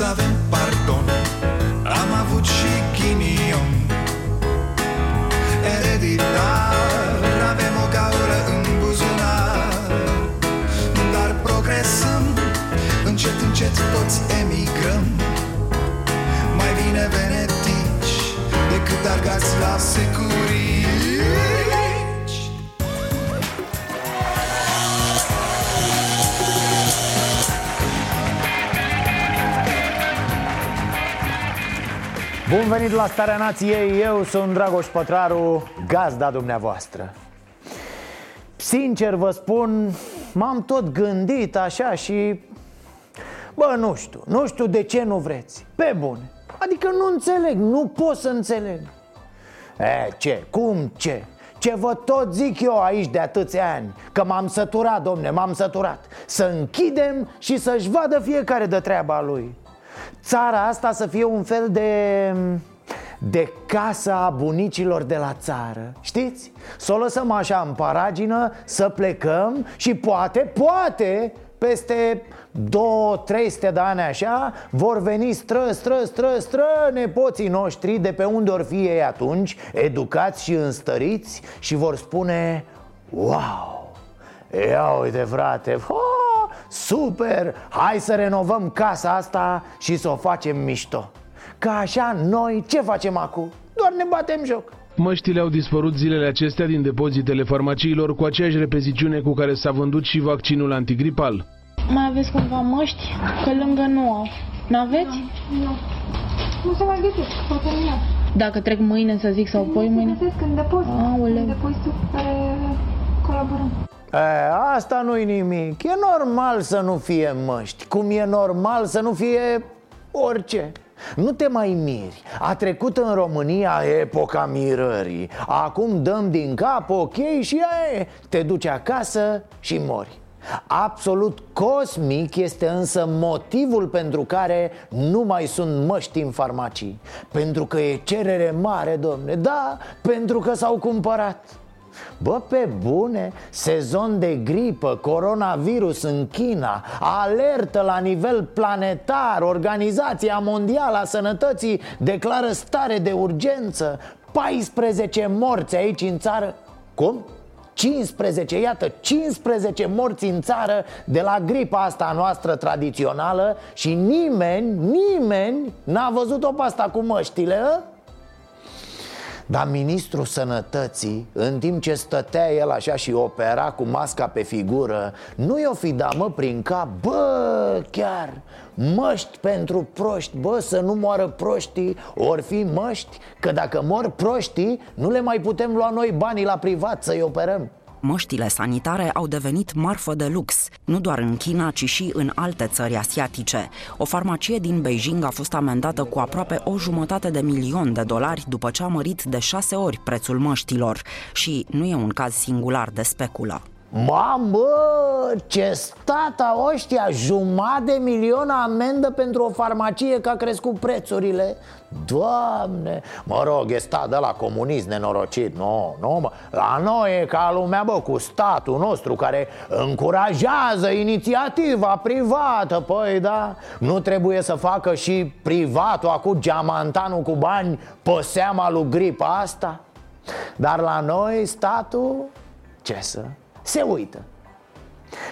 să avem pardon. Am avut și ghinion ereditar, avem o gaură în buzunar. Dar progresăm, încet, încet toți emigrăm. Mai bine venetici decât argați la securii. Bun venit la Starea Nației, eu sunt Dragoș Pătraru, gazda dumneavoastră. Sincer vă spun, m-am tot gândit așa și... Bă, nu știu de ce nu vreți, pe bune. Adică nu înțeleg, nu pot să înțeleg. Cum ce? Ce vă tot zic eu aici de atâția ani, că m-am săturat, domne, m-am săturat. Să închidem și să-și vadă fiecare de treaba lui. Țara asta să fie un fel de casa a bunicilor de la țară. Știți? S-o lăsăm așa în paragină, să plecăm și poate peste 200-300 de ani așa vor veni stră nepoții noștri de pe unde or fi ei atunci, educați și înstăriți, și vor spune: wow, ia uite frate, super, hai să renovăm casa asta și să o facem mișto. Că așa noi ce facem acum? Doar ne batem joc. Măștile au dispărut zilele acestea din depozitele farmaciilor cu aceeași repeziciune cu care s-a vândut și vaccinul antigripal. Mai aveți cumva măști? Că lângă nu au. N-aveți? Nu. Nu se mai găsesc, poate nu iau. Dacă trec mâine, să zic, sau poi mâine? Nu se găsesc în depozit. Aoleu. În depozitul care colaborăm. Asta nu-i nimic, e normal să nu fie măști, cum e normal să nu fie orice. Nu te mai miri, a trecut în România epoca mirării. Acum dăm din cap, ok, și te duci acasă și mori. Absolut cosmic este însă motivul pentru care nu mai sunt măști în farmacii. Pentru că e cerere mare, domne, da, pentru că s-au cumpărat. Bă, pe bune, sezon de gripă, coronavirus în China, alertă la nivel planetar, Organizația Mondială a Sănătății declară stare de urgență, 14 morți aici în țară. Cum? 15, iată, 15 morți în țară de la gripa asta noastră tradițională și nimeni n-a văzut-o pe asta cu măștile, a? Dar ministrul sănătății, în timp ce stătea el așa și opera cu masca pe figură, nu i-o fi dat, mă, prin cap, bă, chiar, măști pentru proști, bă, să nu moară proștii, ori fi măști, că dacă mor proștii, nu le mai putem lua noi banii la privat să-i operăm. Măștile sanitare au devenit marfă de lux, nu doar în China, ci și în alte țări asiatice. O farmacie din Beijing a fost amendată cu aproape $500.000 după ce a mărit de 6 ori prețul măștilor. Și nu e un caz singular de speculă. Mamă, ce stata ăștia, 500.000 amendă pentru o farmacie că a crescut prețurile. Doamne, mă rog, e stat de la comunist nenorocit, nu, la noi e ca lumea, bă, cu statul nostru care încurajează inițiativa privată. Păi da, nu trebuie să facă și privatul acum geamantanul cu bani pe seama lui gripa asta? Dar la noi statul, ce să... se uită.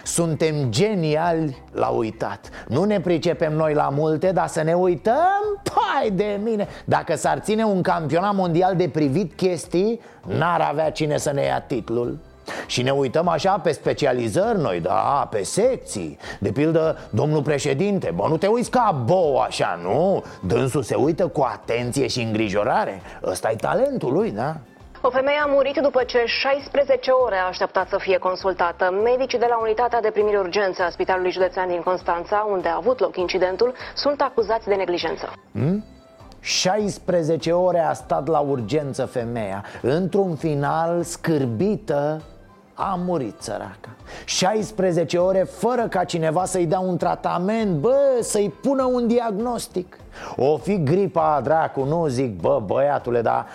Suntem geniali la uitat. Nu ne pricepem noi la multe, dar să ne uităm? Pai de mine! Dacă s-ar ține un campionat mondial de privit chestii, n-ar avea cine să ne ia titlul. Și ne uităm așa pe specializări noi, da, pe secții. De pildă, domnul președinte, bă, nu te uiți ca bou așa, nu? Dânsul se uită cu atenție și îngrijorare. Ăsta-i talentul lui, da? O femeie a murit după ce 16 ore a așteptat să fie consultată. Medicii de la Unitatea de Primiri Urgențe a Spitalului Județean din Constanța, unde a avut loc incidentul, sunt acuzați de neglijență. 16 ore a stat la urgență femeia. Într-un final, scârbită, a murit săraca. 16 ore fără ca cineva să-i dea un tratament, bă, să-i pună un diagnostic. O fi gripa, dracu, nu zic, bă, băiatule, dar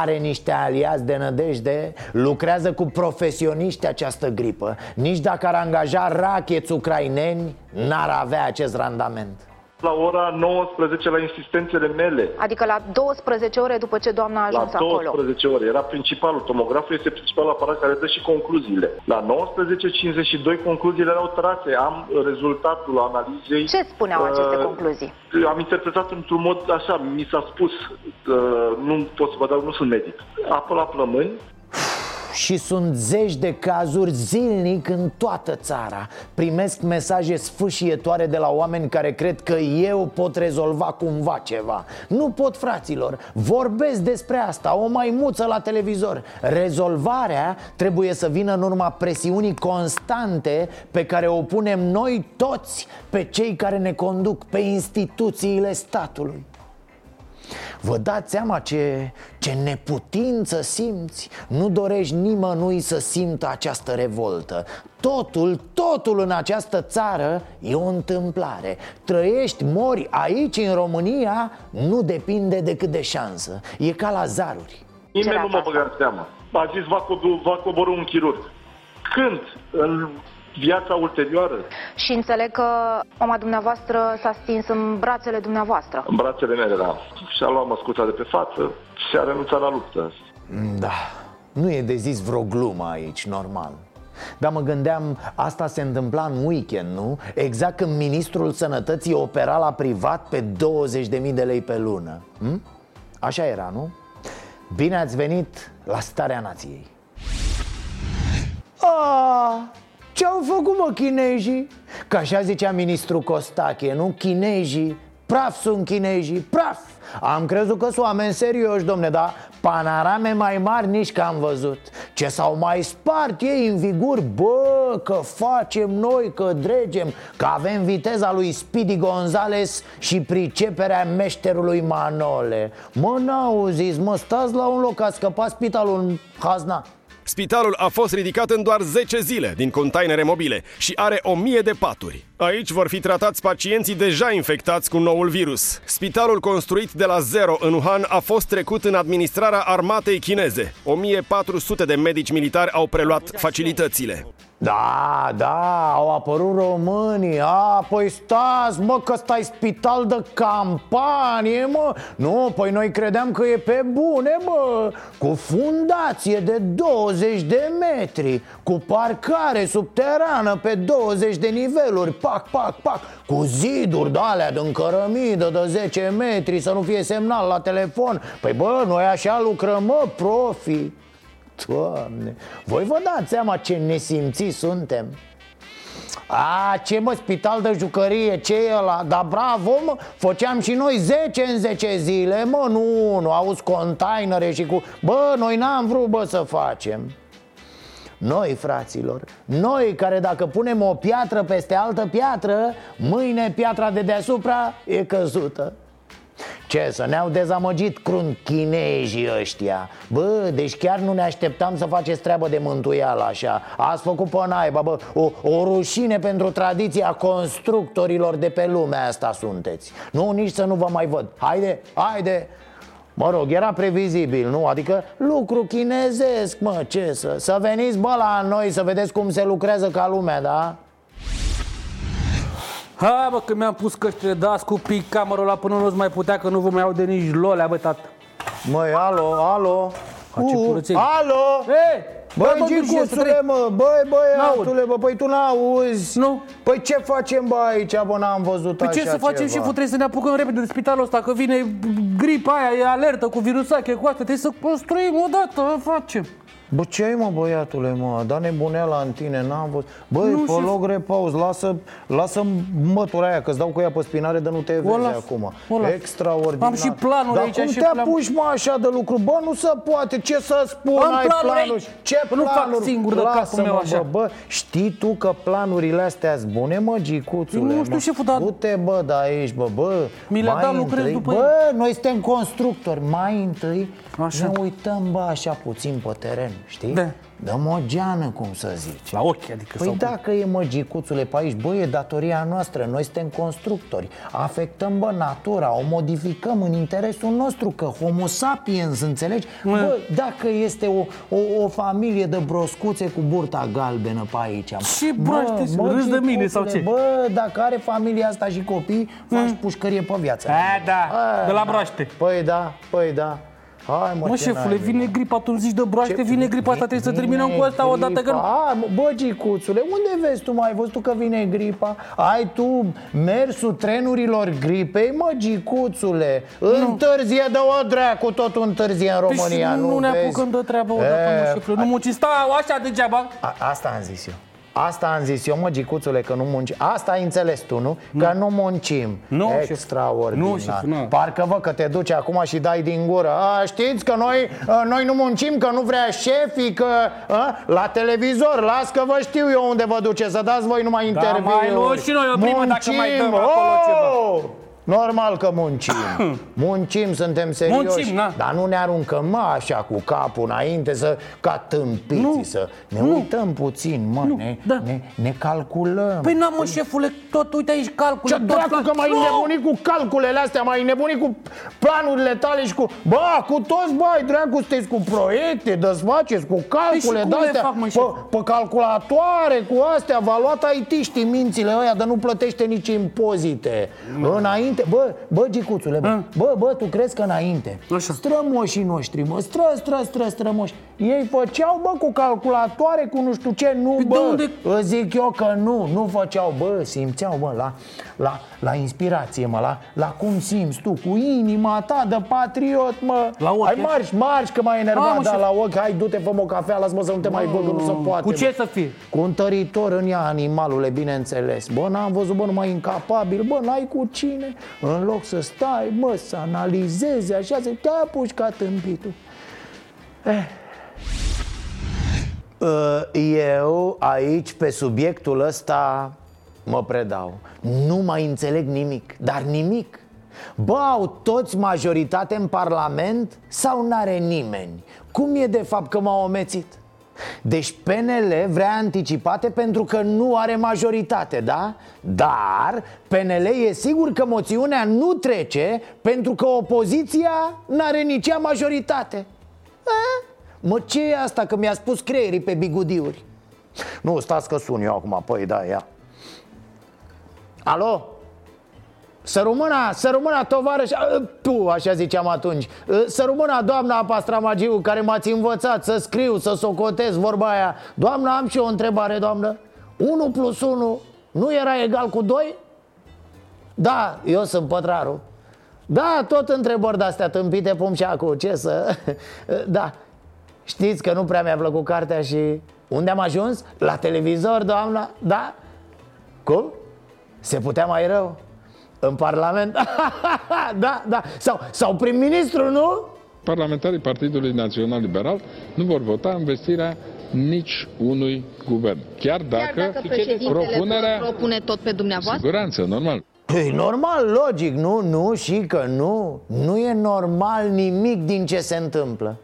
are niște aliați de nădejde. Lucrează cu profesioniști această gripă. Nici dacă ar angaja racheți ucraineni, n-ar avea acest randament. la ora 19 la insistențele mele. Adică la 12 ore după ce doamna a ajuns acolo. La 12 ore. Era principalul. Tomograful este principalul aparat care dă și concluziile. La 19:52 concluziile erau trase. Am rezultatul analizei. Ce spuneau aceste concluzii? Am interpretat într-un mod așa. Mi s-a spus. Nu pot să vă dau, nu sunt medic. Apă la plămâni. Și sunt zeci de cazuri zilnic în toată țara. Primesc mesaje sfâșietoare de la oameni care cred că eu pot rezolva cumva ceva. Nu pot, fraților, vorbesc despre asta, o maimuță la televizor. Rezolvarea trebuie să vină în urma presiunii constante pe care o punem noi toți pe cei care ne conduc, pe instituțiile statului. Vă dați seama ce neputință simți? Nu dorești nimănui să simtă această revoltă. Totul în această țară e o întâmplare. Trăiești, mori aici, în România, nu depinde decât de șansă. E ca la zaruri. Nimeni nu mă băga în seamă. A zis, va coborî un chirurg. Când? În viața ulterioară. Și înțeleg că mama dumneavoastră s-a stins în brațele dumneavoastră. În brațele mele, da. Și-a luat măscuța de pe față și a renunțat la luptă. Da, nu e de zis vreo glumă aici, normal. Dar mă gândeam, asta se întâmpla în weekend, nu? Exact când ministrul sănătății opera la privat pe 20.000 de lei pe lună. Așa era, nu? Bine ați venit la Starea Nației. Ce-au făcut, mă, chinezii? Că așa zicea ministrul Costache, nu? Chinezii, praf sunt chinezii, praf! Am crezut că sunt oameni serioși, domne, dar panorame mai mari nici că am văzut. Ce s-au mai spart ei în vigur, bă, că facem noi, că dregem, că avem viteza lui Speedy Gonzales și priceperea meșterului Manole. Mă, n-auziți, mă, stați la un loc, a scăpat spitalul în Hazna. Spitalul a fost ridicat în doar 10 zile din containere mobile și are 1000 de paturi. Aici vor fi tratați pacienții deja infectați cu noul virus. Spitalul construit de la zero în Wuhan a fost trecut în administrarea armatei chineze. 1400 de medici militari au preluat facilitățile. Da, au apărut românii. Păi stați, mă, că ăsta e spital de campanie, mă. Nu, păi noi credeam că e pe bune, mă. Cu fundație de 20 de metri, cu parcare subterană pe 20 de niveluri, pac, pac, pac, cu ziduri de alea din cărămidă de 10 metri, să nu fie semnal la telefon. Păi bă, noi așa lucrăm, mă, profi. Doamne, voi vă dați seama ce nesimțiți suntem. Ce, mă, spital de jucărie, ce e ăla? Dar bravo, mă, făceam și noi 10 în 10 zile, mă, nu, auzi, containere și cu... Bă, noi n-am vrut, bă, să facem. Noi, fraților, noi care dacă punem o piatră peste altă piatră, mâine piatra de deasupra e căzută. Ce să ne-au dezamăgit crunt chinezii ăștia. Bă, deci chiar nu ne așteptam să faceți treabă de mântuială așa. Ați făcut pe naiba, bă, o rușine pentru tradiția constructorilor de pe lumea asta sunteți. Nu, nici să nu vă mai văd. Haide. Mă rog, era previzibil, nu? Adică lucru chinezesc, mă, ce să... Să veniți, bă, la noi să vedeți cum se lucrează ca lumea, da? Hai, bă, că mi-am pus căștile, dați cu pic camerul ăla până nu-ți mai putea, că nu vă mai aude nici lolea, bă, tată. Măi, alo. Alo! Ei! Băi, Gicuțule, mă, băi, păi tu n-auzi. Nu. Păi ce facem, bă, aici, bă, n-am văzut așa ceva. Păi ce să facem și cu trebuie să ne apucăm repede de spitalul ăsta, că vine gripa aia, e alertă cu virusache, cu astea, trebuie să construim odată, facem. Bă, ce ai, mă, băiatule, mă? Dar nebuneala în tine, n-am văzut. Băi, pe loc repauz, lasă mătura aia, că-ți dau cu ea pe spinare de nu te vezi acum. Extraordinar. Am și planuri aici. Dar cum te apuci, mă, așa de lucru? Bă, nu se poate, ce să spun? Ai planuri. Ce planuri? Nu fac singur de capul meu așa. Bă, știi tu că planurile astea sunt bune, mă, Gicuțule? Nu știu, șeful, dar... Du-te, bă, de aici, bă. Mi le-a dat lucrez după ei. Bă, noi suntem constructori. Mai întâi ne uităm, bă, așa puțin pe teren. Știi? Da. Dă mogeană, cum să zici. La ochi, adică. Păi dacă e măgicuțule pe aici, bă, e datoria noastră. Noi suntem constructori. Afectăm, bă, natura, o modificăm în interesul nostru. Că homo sapiens, înțelegi? Bă, dacă este o familie de broscuțe cu burta galbenă pe aici, ce bă, râzi de mine sau ce? Bă, dacă are familia asta și copii, faci pușcărie pe viață. A, da, a, de la broaște. Păi da, păi da. Hai, mă, șefule, vine gripa, tu îmi zici de broaște, ce? Vine gripa asta, trebuie să terminăm cu asta odată că nu... Bă, gicuțule, unde vezi tu, mai văzut tu că vine gripa? Ai tu mersul trenurilor gripei, mă, gicuțule. Întârzie de o dracu, cu totul întârzie în România, păi nu ne apucăm de treabă odată, mă, șefule, nu munci, stau așa degeaba. Asta am zis eu. Asta am zis eu, mă, gicuțule, că nu muncim. Asta ai înțeles tu, nu? Că nu muncim. Nu, extraordinar. Nu, șef, nu. Parcă, vă, că te duci acum și dai din gură. Știți că noi nu muncim, că nu vrea șefii, că... La televizor, las că vă știu eu unde vă duce, să dați voi numai interviuri. Da, mai luăm și noi o primă, dacă mai dăm acolo ceva. Normal că muncim. Muncim, suntem serioși. Muncim, na. Dar nu ne aruncăm, mă, așa cu capul înainte să, ca tâmpiții, nu. Să ne uităm puțin, mă, ne calculăm. Păi n-am, mă, șefule, tot uite aici calcule. Ce dracu că m-ai nebunit cu calculele astea, m-ai nebunit cu planurile tale și cu... Bă, cu toți, băi, dracu, sunteți cu proiecte, desfaceți, cu calcule de-astea, pe calculatoare, cu astea, v-a luat IT-știi mințile ăia, dar nu plătește nici impozite. Înainte. Bă, gicuțule, bă, tu crezi că înainte strămoșii noștri, mă, strămoși, ei făceau, bă, cu calculatoare, cu nu știu ce, nu, bă, zic eu că nu făceau, bă, simțeau, bă, la inspirație, mă, la cum simți tu, cu inima ta de patriot, mă. La ochi, hai, marș, că m-ai enervat, dar la ochi, hai, du-te, fă-mi o cafea, las-mă să nu te mai văd, nu se poate. Cu ce să fie? Cu întăritor în ea, animalule, bineînțeles. Bă, n-am văzut, bă, numai incapabil, bă, n-ai cu cine. În loc să stai, mă, să analizezi, așa, să te apuci ca tâmpitul. Eu aici, pe subiectul ăsta, mă predau. Nu mai înțeleg nimic, dar nimic. Bă, au toți majoritate în Parlament sau n-are nimeni? Cum e de fapt că m-au omețit? Deci PNL vrea anticipate pentru că nu are majoritate, da? Dar PNL e sigur că moțiunea nu trece pentru că opoziția n-are nici ea majoritate. Mă, ce e asta că mi-a spus creierii pe bigudiuri? Nu, stați că sun eu acum, păi da, ia. Alo? Să rămână, tovarăș, tu, așa ziceam atunci. Să rămână, doamna Pastramagiu, care m-ați învățat să scriu, să socotez, vorba aia. Doamna, am și eu o întrebare, doamnă. 1+1 nu era egal cu 2? Da, eu sunt Pătraru. Da, tot întrebări de-astea tâmpite, pum și acu, ce să... Da, știți că nu prea mi-a plăcut cartea și... Unde am ajuns? La televizor, doamna, da? Cum? Se putea mai rău? În Parlament? Da. Sau prim-ministru, nu? Parlamentarii Partidului Național Liberal nu vor vota învestirea nici unui guvern. Chiar dacă propunerea propune tot pe dumneavoastră? Siguranță, normal. E normal, logic, nu, și că nu. Nu e normal nimic din ce se întâmplă.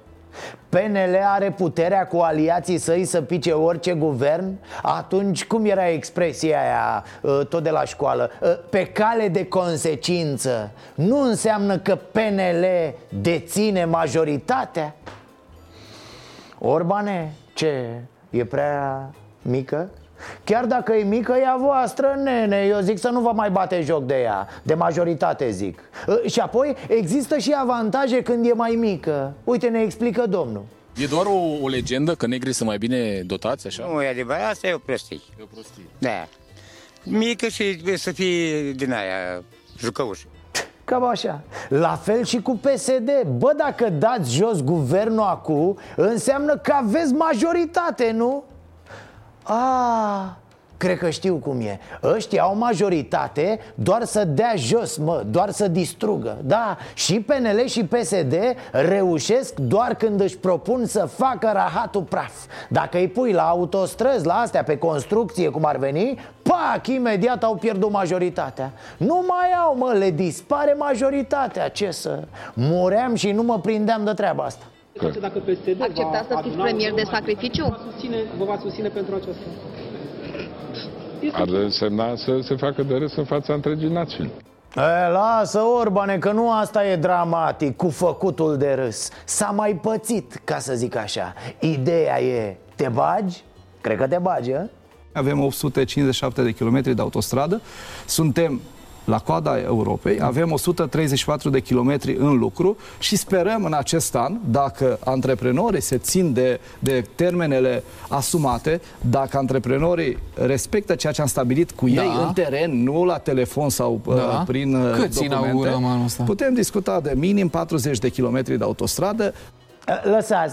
PNL are puterea cu aliații săi să pice orice guvern? Atunci cum era expresia aia, tot de la școală? Pe cale de consecință. Nu înseamnă că PNL deține majoritatea? Orbane, ce? E prea mică? Chiar dacă e mică, e a voastră, nene. Eu zic să nu vă mai bate joc de ea. De majoritate, zic. Și apoi există și avantaje când e mai mică. Uite, ne explică domnul. E doar o legendă că negrii sunt mai bine dotați, așa? Nu, e adevărat, asta e o prostie. E o prostie. Da. Mică și să fii din aia jucăușă. Cam așa. La fel și cu PSD. Bă, dacă dați jos guvernul acum, înseamnă că aveți majoritate, nu? Cred că știu cum e. Ăștia au majoritate doar să dea jos, mă, doar să distrugă. Da, și PNL și PSD reușesc doar când își propun să facă rahatul praf. Dacă îi pui la autostrăzi, la astea, pe construcție, cum ar veni, pac, imediat au pierdut majoritatea. Nu mai au, mă, le dispare majoritatea, ce să... Muream și nu mă prindeam de treaba asta. Că... Dacă PSD acceptați să fiți premier de sacrificiu? Vă va susține pentru aceasta? Ar însemna să se facă de râs în fața întregii națiuni. Lasă, Orbane, că nu asta e dramatic cu făcutul de râs. S-a mai pățit, ca să zic așa. Ideea e, te bagi? Cred că te bagi, a? Avem 857 de kilometri de autostradă. Suntem la coada Europei, avem 134 de kilometri în lucru și sperăm în acest an, dacă antreprenorii se țin de termenele asumate, dacă antreprenorii respectă ceea ce am stabilit cu ei în teren, nu la telefon sau prin documente, putem discuta de minim 40 de kilometri de autostradă.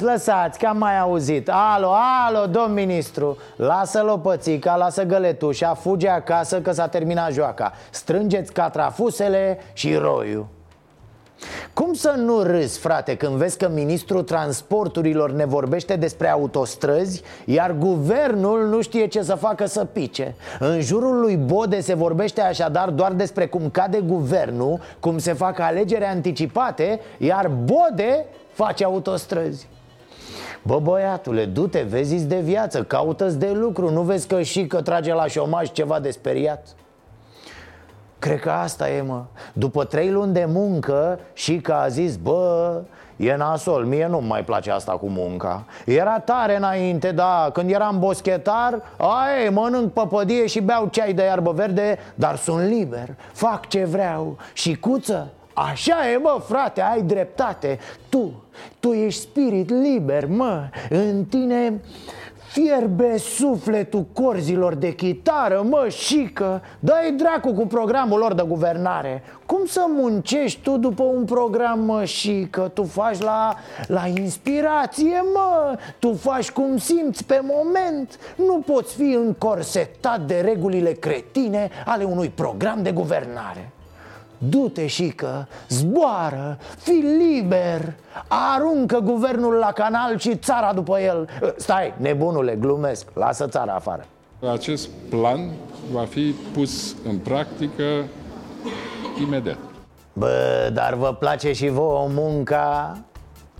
Lăsați, că am mai auzit. Alo, domn ministru, lasă-l o pățica, lasă găletușa, fuge acasă că s-a terminat joaca. Strângeți catrafusele și roiul. Cum să nu râzi, frate, când vezi că ministrul transporturilor ne vorbește despre autostrăzi, iar guvernul nu știe ce să facă să pice? În jurul lui Bode se vorbește așadar doar despre cum cade guvernul, cum se fac alegeri anticipate, iar Bode... face autostrăzi. Bă, băiatule, du-te, vezi-ți de viață, caută-ți de lucru. Nu vezi că și că trage la șomaj ceva de speriat? Cred că asta e, mă. După 3 luni de muncă și că a zis, bă, e nasol, mie nu-mi mai place asta cu munca. Era tare înainte, da, când eram boschetar, ai, mănânc păpădie și beau ceai de iarbă verde, dar sunt liber, fac ce vreau. Și cuță? Așa e, mă, frate, ai dreptate. Tu ești spirit liber, mă. În tine fierbe sufletul corzilor de chitară, mă, șică. Dă-i dracu cu programul lor de guvernare. Cum să muncești tu după un program, mă, șică? Tu faci la inspirație, mă. Tu faci cum simți pe moment. Nu poți fi încorsetat de regulile cretine ale unui program de guvernare. Du-te, șică, zboară, fii liber, aruncă guvernul la canal și țara după el. Stai, nebunule, glumesc, lasă țara afară. Acest plan va fi pus în practică imediat. Bă, dar vă place și vouă munca?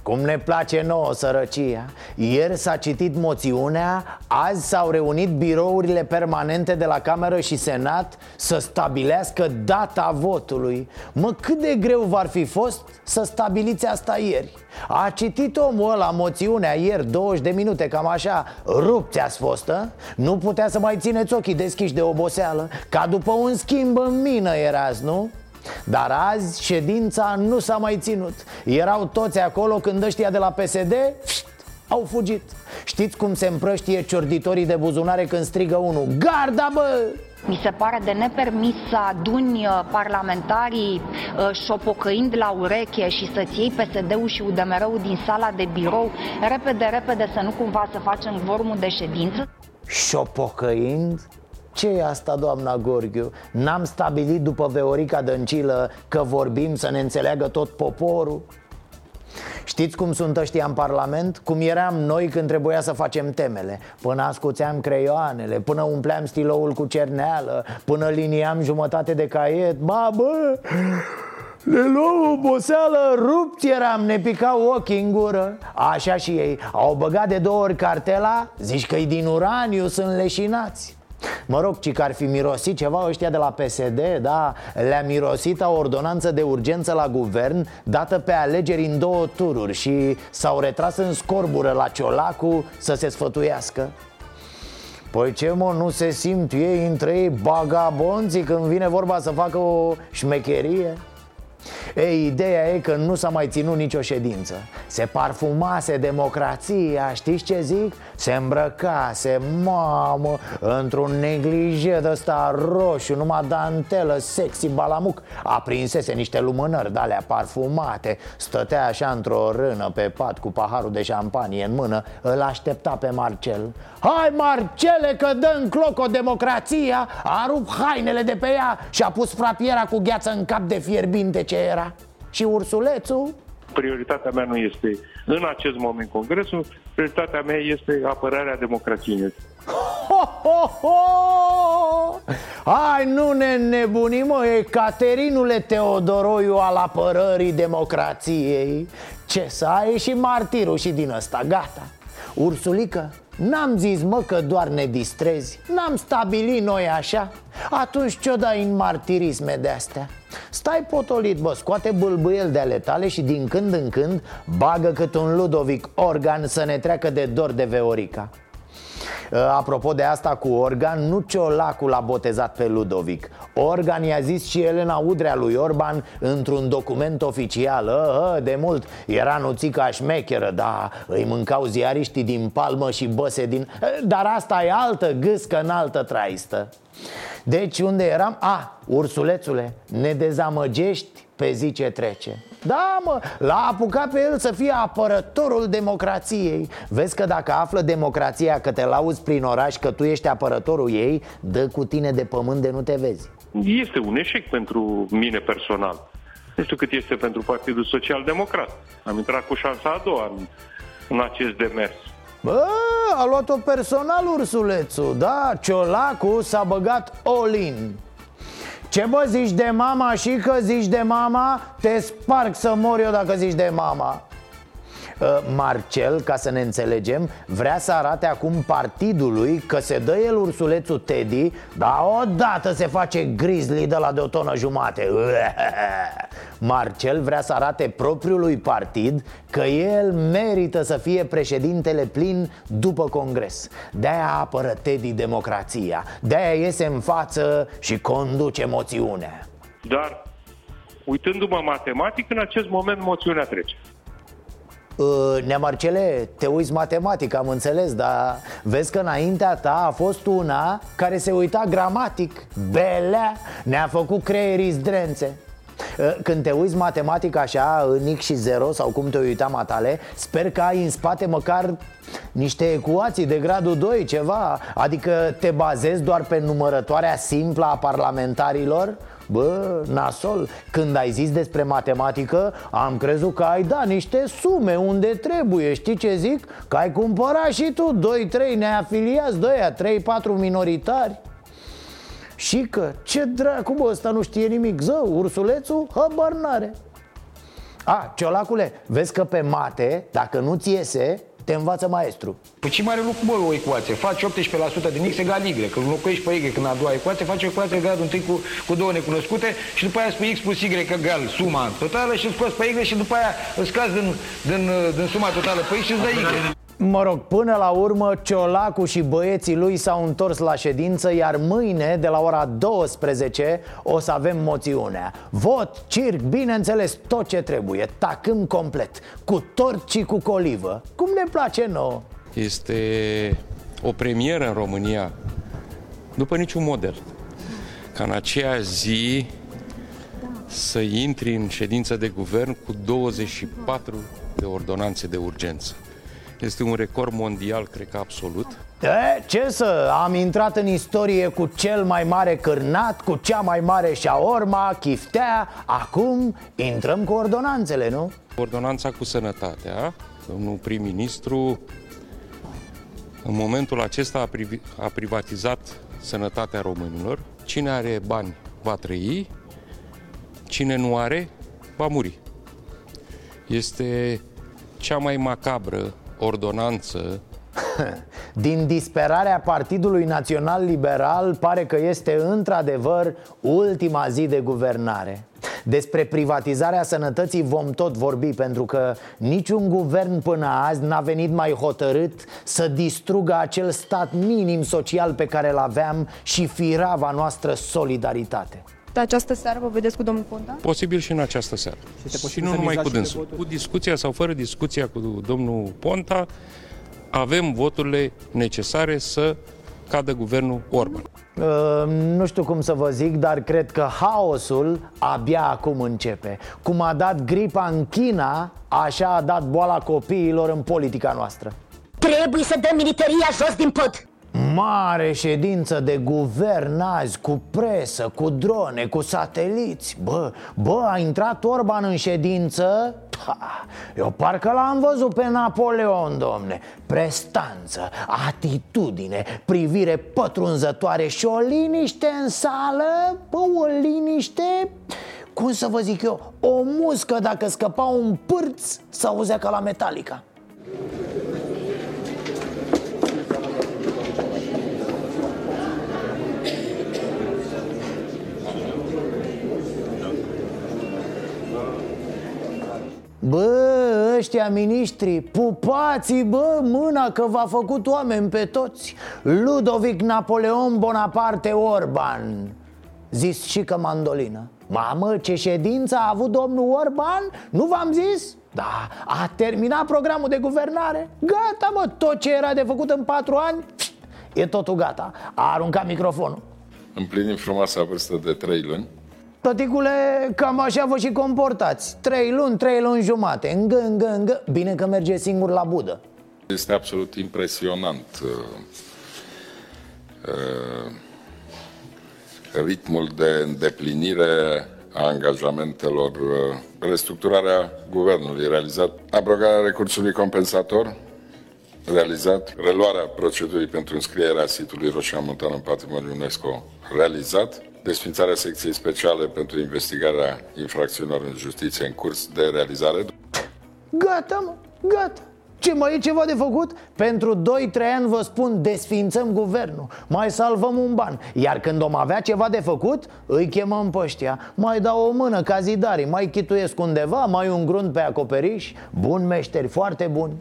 Cum ne place nouă sărăcia. Ieri s-a citit moțiunea, azi s-au reunit birourile permanente de la Cameră și Senat să stabilească data votului. Mă, cât de greu v-ar fi fost să stabiliți asta ieri? A citit omul ăla moțiunea ieri, 20 de minute, cam așa, rupți ați fost, a? Nu putea să mai țineți ochii deschiși de oboseală, ca după un schimb în mină erați, nu? Dar azi ședința nu s-a mai ținut. Erau toți acolo când ăștia de la PSD au fugit. Știți cum se împrăștie ciorditorii de buzunare când strigă unul: garda, bă! Mi se pare de nepermis să aduni parlamentarii șopocăind la ureche și să-ți iei PSD-ul și UDMR-ul din sala de birou. Repede, să nu cumva să facem vormul de ședință. Șopocăind? Ce e asta, doamna Gorghiu? N-am stabilit după Veorica Dăncilă că vorbim să ne înțeleagă tot poporul? Știți cum sunt ăștia în Parlament? Cum eram noi când trebuia să facem temele. Până ascuțeam creioanele, până umpleam stiloul cu cerneală, până liniam jumătate de caiet. Ba, bă! Le luau oboseală, rupți eram, ne picau ochii în gură. Așa și ei, au băgat de 2 ori cartela, zici că-i din uraniu, sunt leșinați. Mă rog, ci că ar fi mirosit ceva ăștia de la PSD, da? Le-a mirosit o ordonanță de urgență la guvern dată pe alegeri în 2 tururi și s-au retras în scorbură la Ciolacu să se sfătuiască. Păi ce, mă, nu se simt ei între ei bagabonții când vine vorba să facă o șmecherie? Ei, ideea e că nu s-a mai ținut nicio ședință. Se parfumase democrația, știți ce zic? Se îmbrăcase, mamă, într-un neglijé de ăsta roșu, numai dantelă, sexy, balamuc. Aprinsese niște lumânări de-alea parfumate. Stătea așa într-o rână pe pat cu paharul de șampanie în mână. Îl aștepta pe Marcel. Hai, Marcele, că dă în cloco democrația. A rupt hainele de pe ea și a pus frapiera cu gheață în cap de fierbinte ce era. Și ursulețul? Prioritatea mea nu este în acest moment congresul, prioritatea mea este apărarea democrației. Hai, nu ne nebunim, mă, Ecaterinule Teodoroiu al apărării democrației. Ce să ai și martirul și din ăsta, gata. Ursulică, n-am zis, mă, că doar ne distrezi. N-am stabilit noi așa. Atunci ce-o dai în martirisme de-astea? Stai potolit, bă, scoate bâlbâiel de ale tale și din când în când bagă cât un Ludovic Orban să ne treacă de dor de Veorica. Apropo de asta cu Orban, nu Ciolacu l-a botezat pe Ludovic. Orban i-a zis și Elena Udrea lui Orban într-un document oficial. De mult era nuțica șmecheră, da, îi mâncau ziariștii din palmă și băse din... Dar asta e altă gâscă în altă traistă. Deci unde eram? Ursulețule, ne dezamăgești pe zi ce trece. Da, mă, l-a apucat pe el să fie apărătorul democrației. Vezi că dacă află democrația că te lauzi prin oraș că tu ești apărătorul ei, dă cu tine de pământ de nu te vezi. Este un eșec pentru mine personal. Nu știu cât este pentru Partidul Social Democrat. Am intrat cu șansa a doua în acest demers. Bă, a luat-o personal ursulețul, da? Ciolacu s-a băgat all-in. Ce bă, zici de mama și că zici de mama? Te sparg să mor eu dacă zici de mama. Marcel, ca să ne înțelegem, vrea să arate acum partidului că se dă el ursulețul Teddy, dar odată se face grizzly de la de o tonă jumate. Marcel vrea să arate propriului partid că el merită să fie președintele plin după congres. De-aia apără Teddy democrația, de-aia iese în față și conduce moțiunea. Dar, uitându-mă matematic, în acest moment moțiunea trece. Nea Marcele, te uiți matematic, am înțeles, dar vezi că înaintea ta a fost una care se uita gramatic. Belea, ne-a făcut creierii zdrențe. Când te uiți matematic așa, în X și 0 sau cum te uita matale, sper că ai în spate măcar niște ecuații de gradul 2, ceva. Adică te bazezi doar pe numărătoarea simplă a parlamentarilor? Bă, nasol, când ai zis despre matematică, am crezut că ai dat niște sume unde trebuie, știi ce zic? Că ai cumpărat și tu 2-3 neafiliați, 2-3-4 minoritari. Și că, ce dracu, bă, ăsta nu știe nimic, ză, ursulețul, habar n-are. Ciolacule, vezi că pe mate, dacă nu-ți iese, te învață maestru. Păi ce mare lucru, bă, o ecuație? Faci 18% din X egal Y. Când locuiești pe Y, când a doua ecuație, faci o ecuație egal întâi cu două necunoscute și după aia spui X plus Y egal suma totală și scoți pe Y și după aia îți scazi din suma totală pe X și îți dai Y. Mă rog, până la urmă, Ciolacu și băieții lui s-au întors la ședință, iar mâine, de la ora 12, o să avem moțiunea. Vot, circ, bineînțeles, tot ce trebuie, tacâm complet, cu tort și cu colivă, cum ne place nouă. Este o premieră în România, după niciun model, ca în aceea zi să intri în ședință de guvern cu 24 de ordonanțe de urgență. Este un record mondial, cred că absolut. Ce să, am intrat în istorie cu cel mai mare cârnat, cu cea mai mare șaorma, chiftea. Acum intrăm cu ordonanțele, nu? Ordonanța cu sănătatea. Domnul prim-ministru în momentul acesta a privatizat sănătatea românilor. Cine are bani va trăi, cine nu are va muri. Este cea mai macabră ordonanță. Din disperarea Partidului Național Liberal pare că este într-adevăr ultima zi de guvernare. Despre privatizarea sănătății vom tot vorbi, pentru că niciun guvern până azi n-a venit mai hotărât să distrugă acel stat minim social pe care îl aveam și firava noastră solidaritate. Această seară vă vedeți cu domnul Ponta? Posibil și în această seară. Și nu numai cu dânsul. Cu discuția sau fără discuția cu domnul Ponta, avem voturile necesare să cadă guvernul Orban. Nu știu cum să vă zic, dar cred că haosul abia acum începe. Cum a dat gripa în China, așa a dat boala copiilor în politica noastră. Trebuie să dăm militaria jos din pod. Mare ședință de guvern azi, cu presă, cu drone, cu sateliți. Bă, a intrat Orban în ședință? Ha, eu parcă l-am văzut pe Napoleon, domne. Prestanță, atitudine, privire pătrunzătoare și o liniște în sală. Bă, o liniște, cum să vă zic eu, o muscă dacă scăpa un pârț s-auzea ca la Metallica. Bă, ăștia miniștri, pupați-i, bă, mâna că v-a făcut oameni pe toți. Ludovic Napoleon Bonaparte Orban, zis și că mandolină. Mamă, ce ședință a avut domnul Orban, nu v-am zis? Da, a terminat programul de guvernare. Gata, mă, tot ce era de făcut în 4 ani, e totul gata. A aruncat microfonul. Împlinim frumoasa vârstă de 3 luni. Tăticule, cam așa vă și comportați. 3 luni, 3 luni jumate. Îngă. Bine că merge singur la budă. Este absolut impresionant ritmul de îndeplinire a angajamentelor, restructurarea guvernului realizat, abrogarea recursului compensator realizat, reluarea procedurii pentru înscrierea sitului Roșia-Montană în patrimoniul UNESCO realizat, desfințarea secției speciale pentru investigarea infracțiunilor în justiție în curs de realizare. Gata, mă, gata. Ce mai e ceva de făcut? Pentru 2-3 ani vă spun, desfințăm guvernul, mai salvăm un ban. Iar când om avea ceva de făcut, îi chemăm pe ăștia. Mai dau o mână ca zidarii, mai chituiesc undeva, mai un grunt pe acoperiș. Bun meșteri, foarte buni.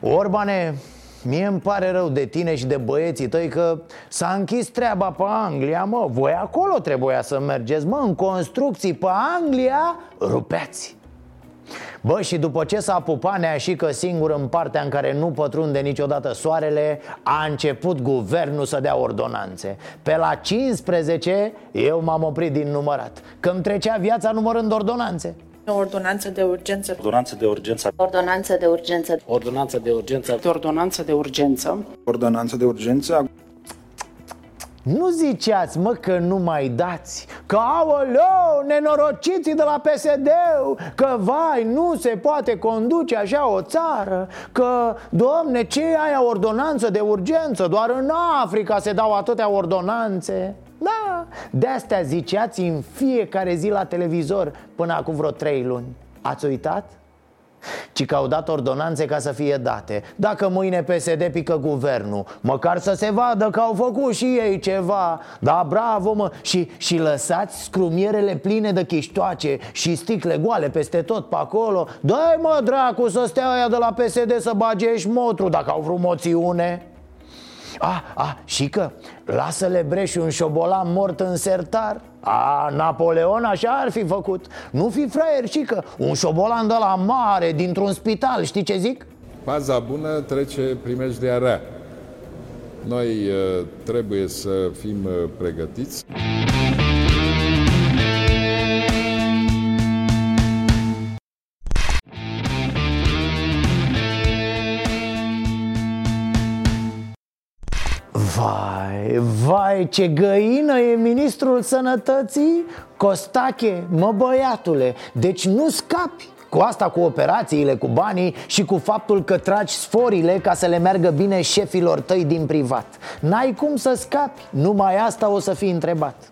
Orbane, mie îmi pare rău de tine și de băieții tăi că s-a închis treaba pe Anglia, mă. Voi acolo trebuia să mergeți, mă, în construcții pe Anglia, rupeați. Bă, și după ce s-a pupat neașică singur în partea în care nu pătrunde niciodată soarele, a început guvernul să dea ordonanțe. Pe la 15 eu m-am oprit din numărat, că-mi trecea viața numărând ordonanțe. Ordonanță de urgență. Ordonanță de urgență. Ordonanță de urgență. Ordonanță de urgență. Ordonanță de urgență. Ordonanță de urgență. Nu ziceați, mă, că nu mai dați. Că aoleu, nenorociții de la PSD, că vai, nu se poate conduce așa o țară. Că, domne, ce aia ordonanță de urgență? Doar în Africa se dau atâtea ordonanțe. Da, de-astea ziceați în fiecare zi la televizor până acum vreo 3 luni. Ați uitat? Ci că au dat ordonanțe ca să fie date. Dacă mâine PSD pică guvernul, măcar să se vadă că au făcut și ei ceva. Da, bravo, mă. Și lăsați scrumierele pline de chiștoace și sticle goale peste tot pe acolo. Dă-i, mă, dracu, să stea aia de la PSD să bage șmotru, dacă au vreo moțiune. Și că lasă-le Breșu un șobolan mort în sertar. Napoleon așa ar fi făcut. Nu fi fraier, și că un șobolan de la mare, dintr-un spital, știi ce zic? Faza bună trece primejdea rea. Noi trebuie să fim pregătiți. Vai, ce găină e ministrul sănătății? Costache, mă, băiatule, deci nu scapi. Cu asta, cu operațiile, cu banii și cu faptul că tragi sforile ca să le meargă bine șefilor tăi din privat. N-ai cum să scapi, numai asta o să fii întrebat.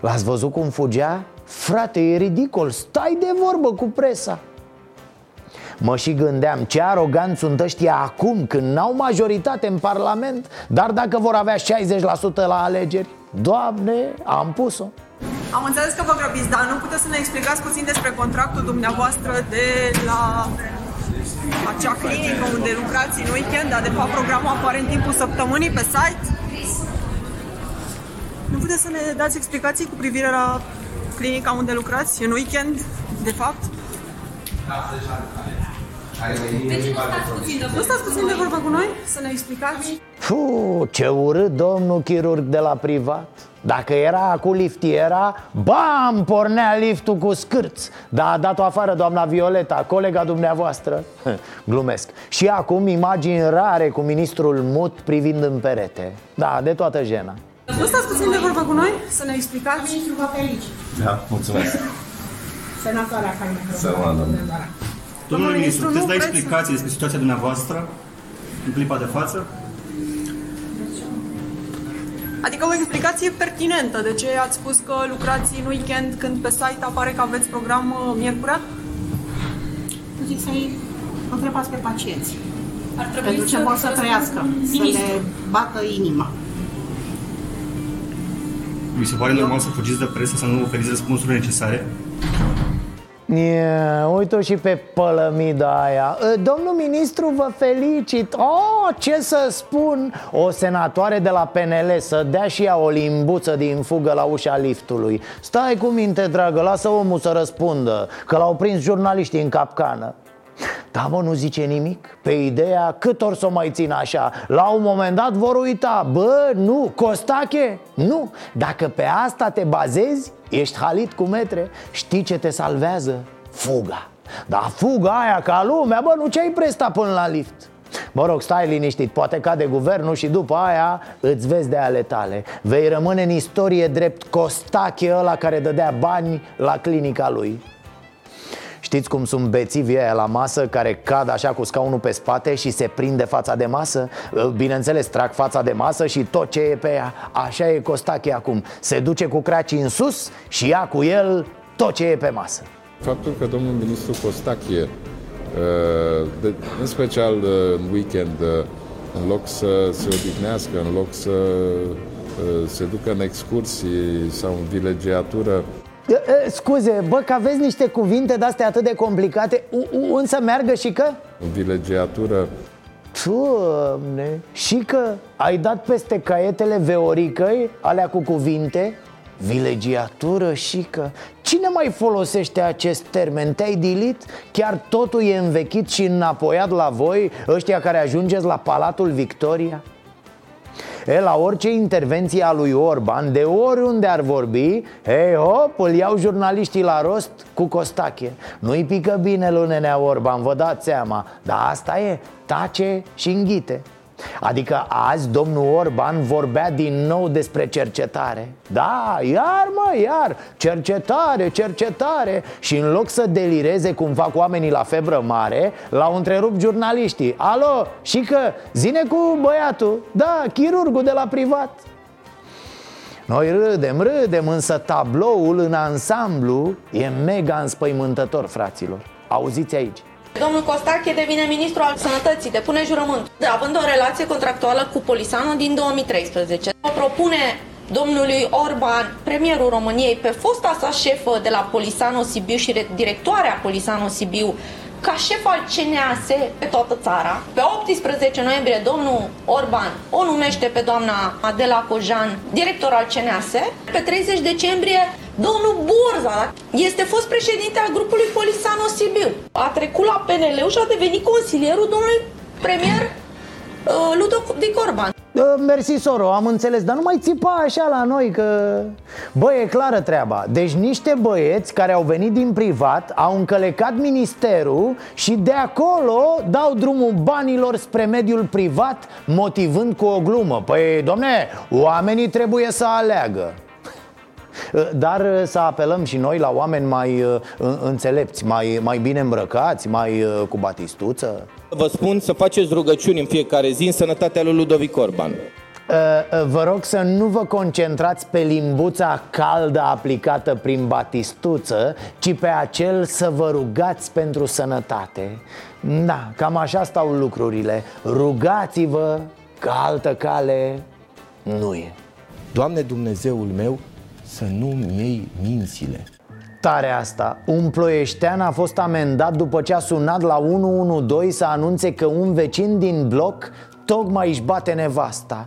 L-ați văzut cum fugea? Frate, e ridicol, stai de vorbă cu presa. Mă și gândeam, ce aroganți sunt ăștia acum când n-au majoritate în Parlament, dar dacă vor avea 60% la alegeri. Doamne, am pus-o. Am înțeles că vă grăbiți, dar nu puteți să ne explicați puțin despre contractul dumneavoastră de la acea clinică unde lucrați în weekend, dar de fapt programul apare în timpul săptămânii pe site? Nu puteți să ne dați explicații cu privire la clinica unde lucrați în weekend, de fapt? Nu stați puțin de vorbă cu noi? Să ne explicați? Ce urât domnul chirurg de la privat. Dacă era cu liftiera, bam, pornea liftul cu scârț. Dar a dat-o afară doamna Violeta, colega dumneavoastră. Glumesc. Și acum imagini rare cu ministrul mut privind în perete. Da, de toată jena. Vă stați puțin de vorbă cu noi? Să ne explicați? Ministrul vă felicit. Da, mulțumesc. Senatoarea Caimă. Domnul ministru, puteți da explicații despre situația dumneavoastră în clipa de față? Adică o explicație pertinentă. De ce ați spus că lucrați în weekend când pe site apare că aveți program miercurea? Nu zic să-i întrebați pe pacienți. Ar trebui pentru ce vor să trăiască, ministru, să le bată inima. Mi se pare normal să fugiți de presă, să nu oferiți răspunsurile necesare? Uite-o și pe pălămida aia. Domnul ministru vă felicit. Oh, ce să spun. O senatoare de la PNL să dea și ea o limbuță din fugă la ușa liftului. Stai cu minte, dragă, lasă omul să răspundă, că l-au prins jurnaliștii în capcană. Da, mă, nu zice nimic. Pe ideea cât or s-o mai țin așa. La un moment dat vor uita. Bă, nu, Costache, nu. Dacă pe asta te bazezi, ești halit cu metre. Știi ce te salvează? Fuga. Dar fuga aia ca lumea, bă, nu ce-ai presta până la lift. Mă rog, stai liniștit, poate cade guvernul și după aia îți vezi de ale tale. Vei rămâne în istorie drept Costache ăla care dădea bani la clinica lui. Știți cum sunt bețivii aia la masă care cad așa cu scaunul pe spate și se prinde fața de masă? Bineînțeles, trag fața de masă și tot ce e pe ea. Așa e Costache acum. Se duce cu cracii în sus și ia cu el tot ce e pe masă. Faptul că domnul ministru Costache, în special în weekend, în loc să se odihnească, în loc să se ducă în excursii sau în vilegiatură. Scuze, bă, că aveți niște cuvinte de-astea atât de complicate. Însă meargă și că? Vilegiatură. Doamne, și că ai dat peste caietele Veoricăi alea cu cuvinte? Vilegiatură și că. Cine mai folosește acest termen? Te-ai dilit? Chiar totul e învechit și înapoiat la voi, ăștia care ajungeți la Palatul Victoria? La orice intervenție a lui Orban, de oriunde ar vorbi, hei hop, îl iau jurnaliștii la rost cu Costache. Nu-i pică bine lui nenea Orban, vă dați seama. Dar asta e, tace și înghite. Adică azi domnul Orban vorbea din nou despre cercetare. Da, iar mă, iar, cercetare. Și în loc să delireze cum fac oamenii la febră mare, l-au întrerupt jurnaliștii. Alo, și că, zine cu băiatul, da, chirurgul de la privat. Noi râdem, însă tabloul în ansamblu e mega înspăimântător, fraților. Auziți aici. Domnul Costache devine ministru al sănătății, depune jurământ, având o relație contractuală cu Polisano din 2013. O propune domnului Orban, premierul României, pe fosta sa șefă de la Polisano Sibiu și directoarea Polisano Sibiu, ca șef al CNAS pe toată țara. Pe 18 noiembrie, domnul Orban o numește pe doamna Adela Cojan, director al CNAS. Pe 30 decembrie, domnul Borza este fost președinte al grupului Polisano Sibiu. A trecut la PNL și a devenit consilierul domnului premier Ludovic Orban. Mersi, soro, am înțeles, dar nu mai țipa așa la noi că... Bă, e clară treaba. Deci niște băieți care au venit din privat, au încălecat ministerul și de acolo dau drumul banilor spre mediul privat, motivând cu o glumă. Păi, domne, oamenii trebuie să aleagă. Dar să apelăm și noi la oameni mai înțelepți, mai bine îmbrăcați, mai cu batistuță. Vă spun să faceți rugăciuni în fiecare zi în sănătatea lui Ludovic Orban. Vă rog să nu vă concentrați pe limbuța caldă aplicată prin batistuță, ci pe acel să vă rugați pentru sănătate. Da, cam așa stau lucrurile. Rugați-vă că altă cale nu e. Doamne Dumnezeul meu, să nu-mi iei mințile. Tare asta. Un ploieștean a fost amendat după ce a sunat la 112 să anunțe că un vecin din bloc tocmai își bate nevasta.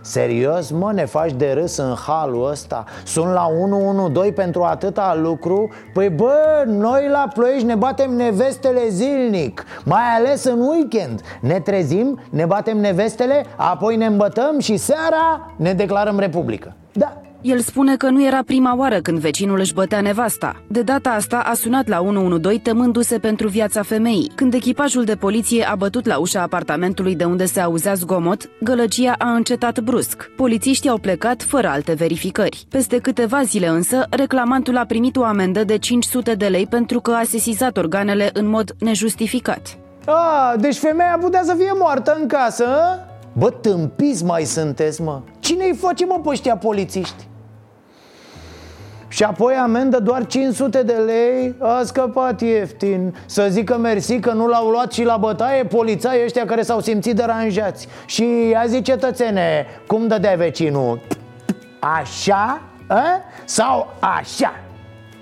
Serios, mă, ne faci de râs în halul ăsta? Sun la 112 pentru atâta lucru? Păi bă, noi la Ploiești ne batem nevestele zilnic, mai ales în weekend. Ne trezim, ne batem nevestele, apoi ne îmbătăm și seara ne declarăm republică. Da. El spune că nu era prima oară când vecinul își bătea nevasta. De data asta a sunat la 112 temându-se pentru viața femeii. Când echipajul de poliție a bătut la ușa apartamentului de unde se auzea zgomot, gălăgia a încetat brusc. Polițiștii au plecat fără alte verificări. Peste câteva zile însă, reclamantul a primit o amendă de 500 de lei pentru că a sesizat organele în mod nejustificat. A, deci femeia putea să fie moartă în casă, a? Bă, tâmpiți mai sunteți, mă! Cine îi face, mă, pe ăștia polițiști? Și apoi amendă doar 500 de lei, a scăpat ieftin. Să zică mersi că nu l-au luat și la bătaie polițaii ăștia care s-au simțit deranjați. Și a zis, cetățene, cum dădea vecinul? Așa? A? Sau așa?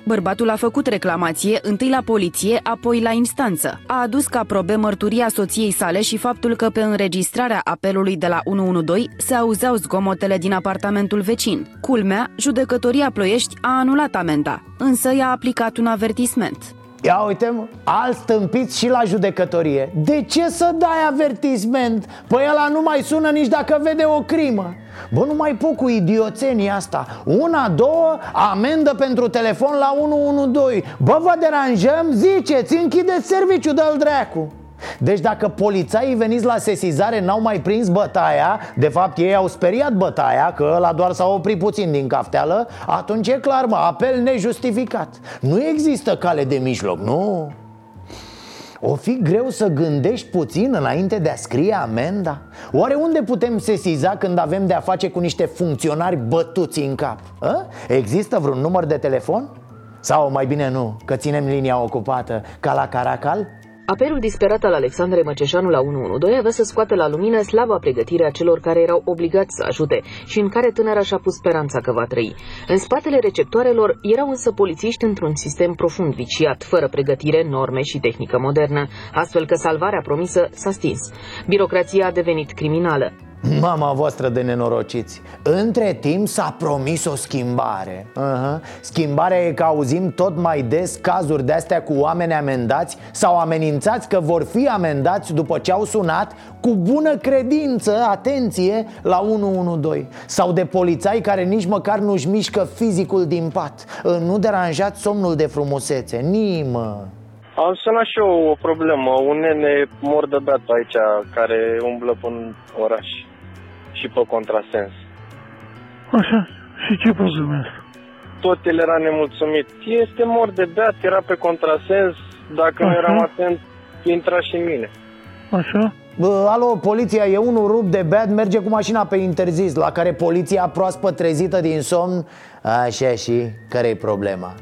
Bărbatul a făcut reclamație întâi la poliție, apoi la instanță. A adus ca probe mărturia soției sale și faptul că pe înregistrarea apelului de la 112 se auzeau zgomotele din apartamentul vecin. Culmea, judecătoria Ploiești a anulat amenda, însă i-a aplicat un avertisment. Ia uite, alți tâmpiți și la judecătorie. De ce să dai avertisment? Păi ăla nu mai sună nici dacă vede o crimă. Bă, nu mai pot cu idioțenia asta. Una, două, amendă pentru telefon la 112. Bă, vă deranjăm? Ziceți, închideți serviciul, dă-l dracu. Deci dacă polițaii veniți la sesizare n-au mai prins bătaia, de fapt ei au speriat bătaia, că ăla doar s-a oprit puțin din cafteală, atunci e clar, mă, apel nejustificat. Nu există cale de mijloc, nu? O fi greu să gândești puțin înainte de a scrie amenda? Oare unde putem sesiza când avem de a face cu niște funcționari bătuți în cap? A? Există vreun număr de telefon? Sau mai bine nu, că ținem linia ocupată ca la Caracal? Apelul disperat al Alexandrei Măceșanu la 112 avea să scoate la lumină slaba pregătire a celor care erau obligați să ajute și în care tânăra și-a pus speranța că va trăi. În spatele receptoarelor erau însă polițiști într-un sistem profund viciat, fără pregătire, norme și tehnică modernă, astfel că salvarea promisă s-a stins. Birocrația a devenit criminală. Mama voastră de nenorociți. Între timp s-a promis o schimbare. Schimbarea e că auzim tot mai des cazuri de-astea cu oameni amendați sau amenințați că vor fi amendați după ce au sunat cu bună credință, atenție, la 112. Sau de polițai care nici măcar nu-și mișcă fizicul din pat. Nu deranjați somnul de frumusețe, nimă. Am sunat și eu o problemă, un nene mor de beat aici care umblă până oraș și pe contrasens. Așa, și ce problemă? Tot el era nemulțumit. Este mor de beat, era pe contrasens, dacă nu eram atent, intra și în mine. Așa? Bă, alo, poliția, e unul rupt de beat, merge cu mașina pe interzis, la care poliția proaspăt trezită din somn. Așa și, care-i problema?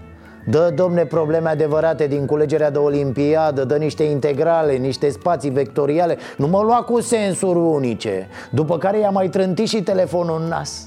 Dă, domne, probleme adevărate din culegerea de olimpiadă, dă niște integrale, niște spații vectoriale. Nu mă lua cu sensuri unice. După care i-a mai trântit și telefonul în nas.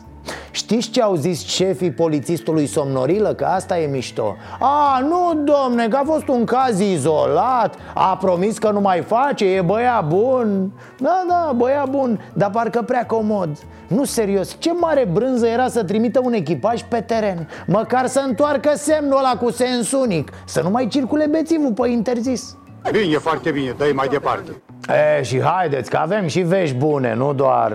Știți ce au zis șefii polițistului Somnorilă? Că asta e mișto. A, nu, domne, că a fost un caz izolat. A promis că nu mai face, e băiat bun. Da, da, băiat bun, dar parcă prea comod. Nu, serios, ce mare brânză era să trimită un echipaj pe teren. Măcar să întoarcă semnul ăla cu sens unic. Să nu mai circule bețivul pe interzis. Bine, foarte bine, dă-i mai departe. E, și haideți că avem și vești bune, nu doar...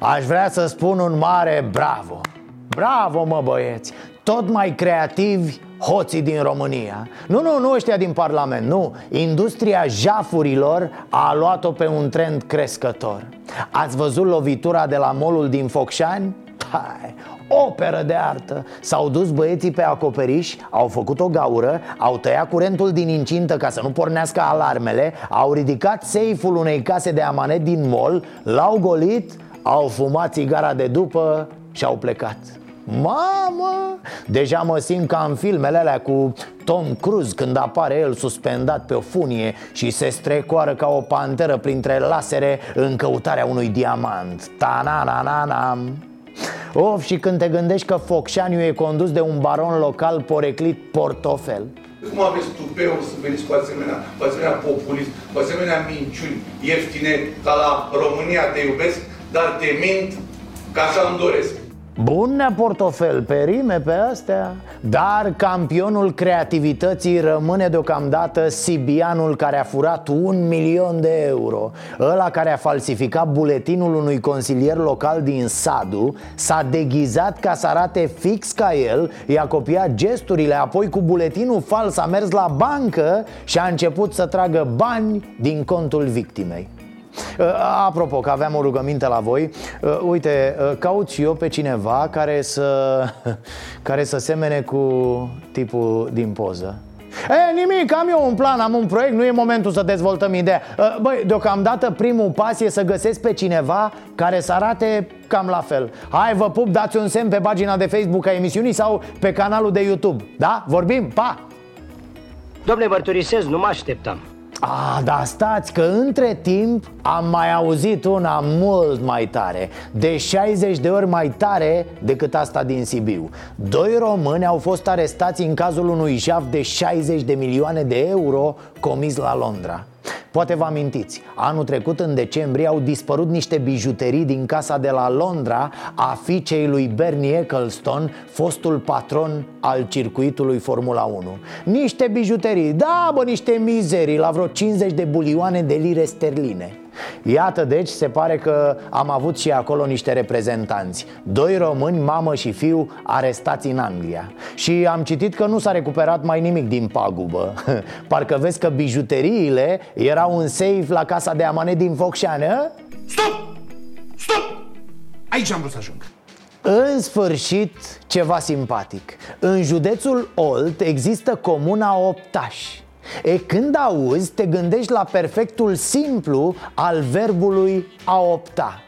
Aș vrea să spun un mare bravo. Bravo, mă, băieți. Tot mai creativi hoții din România. Nu ăștia din Parlament, nu. Industria jafurilor a luat-o pe un trend crescător. Ați văzut lovitura de la molul din Focșani? Hai, operă de artă. S-au dus băieții pe acoperiș, au făcut o gaură, au tăiat curentul din incintă ca să nu pornească alarmele, au ridicat seiful unei case de amanet din mol, l-au golit, au fumat țigara de după și au plecat. Mamă! Deja mă simt ca în filmele alea cu Tom Cruise, când apare el suspendat pe o funie și se strecoară ca o panteră printre lasere în căutarea unui diamant. Ta-na-na-na-nam! Of, și când te gândești că Focșaniu e condus de un baron local poreclit portofel. Cum aveți tupeul să veniți cu asemenea populism, cu asemenea minciuni ieftine ca la România te iubesc, dar te mint ca să îmi doresc. Bună portofel, pe rime, pe astea. Dar campionul creativității rămâne deocamdată sibianul care a furat 1.000.000 de euro. Ăla care a falsificat buletinul unui consilier local din Sadu, s-a deghizat ca să arate fix ca el, i-a copiat gesturile, apoi cu buletinul fals a mers la bancă și a început să tragă bani din contul victimei. Apropo, că aveam o rugăminte la voi. Uite, caut și eu pe cineva care să semene cu tipul din poză. Nimic, am eu un plan, am un proiect, nu e momentul să dezvoltăm ideea. Băi, deocamdată primul pas e să găsesc pe cineva care să arate cam la fel. Hai, vă pup, dați un semn pe pagina de Facebook a emisiunii sau pe canalul de YouTube. Da? Vorbim? Pa! Dom'le, mărturisesc, nu mă așteptam. Dar stați că între timp am mai auzit una mult mai tare, de 60 de ori mai tare decât asta din Sibiu. Doi români au fost arestați în cazul unui jaf de 60 de milioane de euro comis la Londra. Poate vă amintiți, anul trecut în decembrie au dispărut niște bijuterii din casa de la Londra a fiicei lui Bernie Ecclestone, fostul patron al circuitului Formula 1. Niște bijuterii, da bă, niște mizerii, la vreo 50 de bulioane de lire sterline. Iată deci, se pare că am avut și acolo niște reprezentanți. Doi români, mamă și fiu, arestați în Anglia. Și am citit că nu s-a recuperat mai nimic din pagubă. Parcă vezi că bijuteriile erau în safe la casa de amane din Focșani. Stop! Stop! Aici am vrut să ajung. În sfârșit, ceva simpatic. În județul Olt există comuna Optaș. Când auzi, te gândești la perfectul simplu al verbului a opta.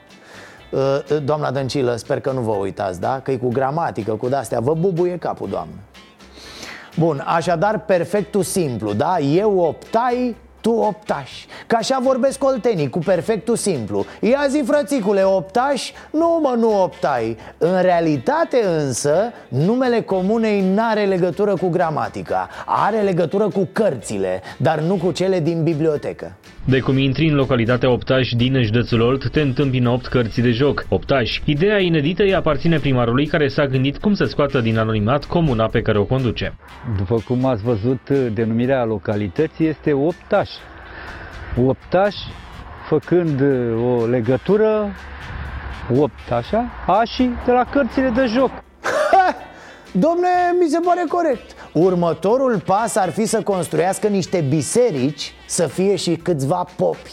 Doamna Dăncilă, sper că nu vă uitați, da? Că e cu gramatică, cu de-astea, vă bubuie capul, doamnă. Bun, așadar, perfectul simplu, da? Eu optai, tu optași. Că așa vorbesc oltenii, cu perfectul simplu. Ia zi, frățicule, optași? Nu, mă, nu optai. În realitate însă, numele comunei n-are legătură cu gramatica. Are legătură cu cărțile, dar nu cu cele din bibliotecă. De cum intri în localitatea Optaș din județul Olt, te întâmpină 8 cărți de joc. Optaș. Ideea inedită îi aparține primarului care s-a gândit cum să scoată din anonimat comuna pe care o conduce. După cum ați văzut, denumirea localității este Optaș. Optaș, făcând o legătură, opt, așa, a și de la cărțile de joc. Domne, mi se pare corect. Următorul pas ar fi să construiască niște biserici, să fie și câțiva popi.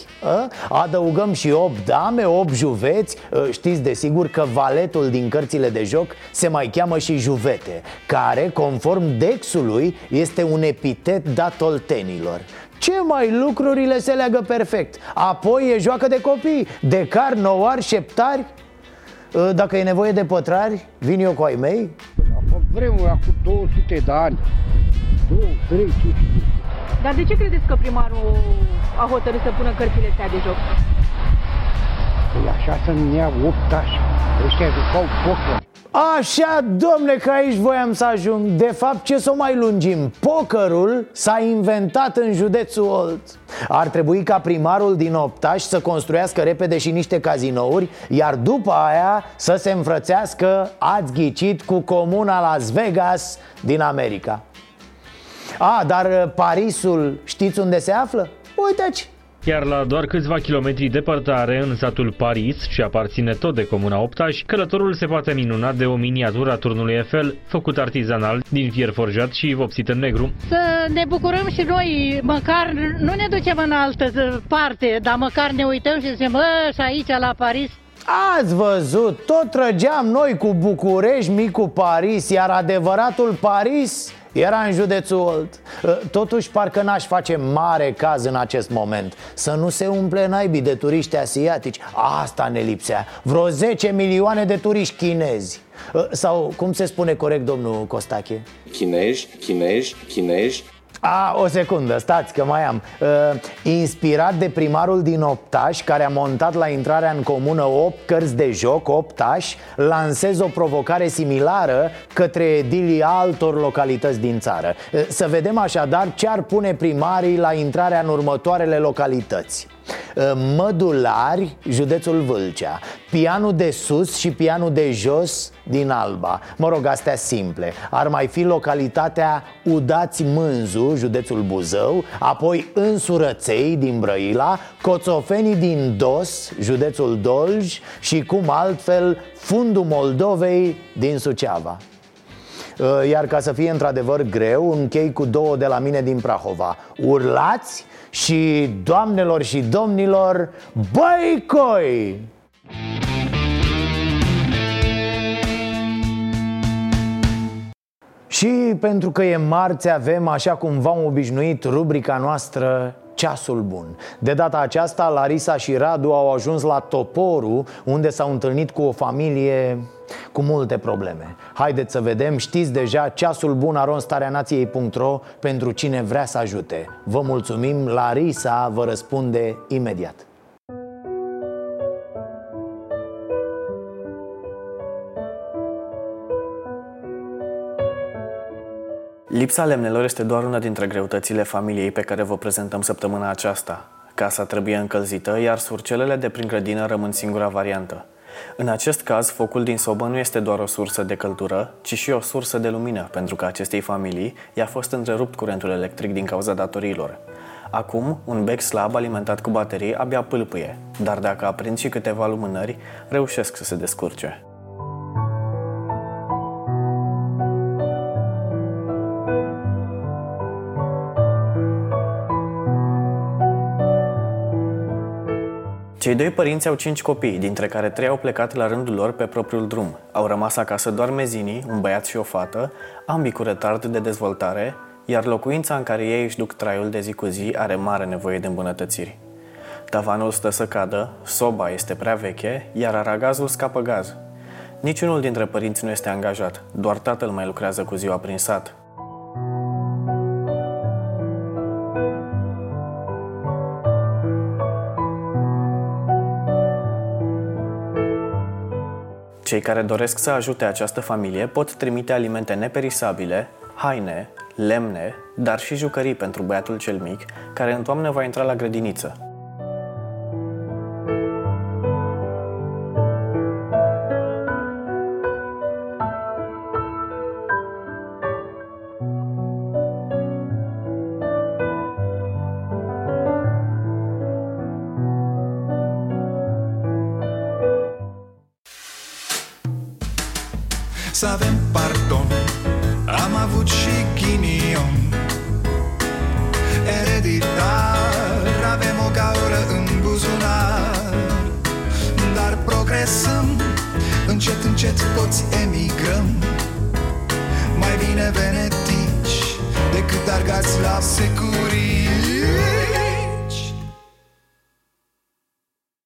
Adăugăm și 8 dame, 8 juveți. Știți desigur că valetul din cărțile de joc se mai cheamă și juvete, care, conform Dexului, este un epitet dat oltenilor. Ce mai lucrurile se leagă perfect. Apoi e joacă de copii, de car, nouari, șeptari. Dacă e nevoie de pătrari, vin eu cu ai mei. Pe vremuri, acum 200 de ani, 200-300. Dar de ce credeți că primarul a hotărât să pună cărțile astea de joc? Păi așa se numea Optași, ăștia jucau poker. Așa, domne, că aici voiam să ajung. De fapt, ce să o mai lungim? Pokerul s-a inventat în județul Olt. Ar trebui ca primarul din Optaș să construiască repede și niște cazinouri, iar după aia să se înfrățească, ați ghicit, cu comuna Las Vegas din America. Dar Parisul, știți unde se află? Uite-ți! Iar la doar câțiva kilometri departare, în satul Paris, ce aparține tot de comuna Optaș, călătorul se poate minuna de o miniatură a turnului Eiffel, făcut artizanal, din fier forjat și vopsit în negru. Să ne bucurăm și noi, măcar nu ne ducem în altă parte, dar măcar ne uităm și zicem, și aici la Paris. Ați văzut, tot trăgeam noi cu București, micul Paris, iar adevăratul Paris era în județul Olt. Totuși, parcă n-aș face mare caz în acest moment. Să nu se umple naibii de turiști asiatici. Asta ne lipsea. Vreo 10 milioane de turiști chinezi. Sau, cum se spune corect, domnul Costache? Chinezi. O secundă, stați că mai am. Inspirat de primarul din Optaș, care a montat la intrarea în comună 8 cărți de joc, Optaș, lansez o provocare similară către edilii altor localități din țară. Să vedem așadar ce ar pune primarii la intrarea în următoarele localități. Mădulari, județul Vâlcea, pianul de sus și pianul de jos din Alba. Mă rog, astea simple. Ar mai fi localitatea Udați-Mânzu, județul Buzău, apoi Însurăței din Brăila, Coțofenii din Dos, județul Dolj și, cum altfel, Fundul Moldovei din Suceava. Iar ca să fie într-adevăr greu, închei cu două de la mine din Prahova. Urlați și, doamnelor și domnilor, băi coi! Și pentru că e marți, avem, așa cum v-am obișnuit, rubrica noastră Ceasul Bun. De data aceasta, Larisa și Radu au ajuns la Toporu, unde s-au întâlnit cu o familie cu multe probleme. Haideți să vedem, știți deja, ceasul bun @stareanației.ro pentru cine vrea să ajute. Vă mulțumim, Larisa vă răspunde imediat. Lipsa lemnelor este doar una dintre greutățile familiei pe care vă prezentăm săptămâna aceasta. Casa trebuie încălzită, iar surcelele de prin grădină rămân singura variantă. În acest caz, focul din sobă nu este doar o sursă de căldură, ci și o sursă de lumină, pentru că acestei familii i-a fost întrerupt curentul electric din cauza datoriilor. Acum, un bec slab alimentat cu baterii abia pâlpâie, dar dacă aprind și câteva lumânări, reușesc să se descurce. Cei doi părinți au 5 copii, dintre care 3 au plecat la rândul lor pe propriul drum. Au rămas acasă doar mezinii, un băiat și o fată, ambii cu retard de dezvoltare, iar locuința în care ei își duc traiul de zi cu zi are mare nevoie de îmbunătățiri. Tavanul stă să cadă, soba este prea veche, iar aragazul scapă gaz. Niciunul dintre părinți nu este angajat, doar tatăl mai lucrează cu ziua prin sat. Cei care doresc să ajute această familie pot trimite alimente neperisabile, haine, lemne, dar și jucării pentru băiatul cel mic, care în toamnă va intra la grădiniță. Să avem pardon, am avut și ghinion. Ereditar, avem o gaură în buzunar. Dar progresăm, încet, încet toți emigrăm. Mai bine venetici decât argați la securii.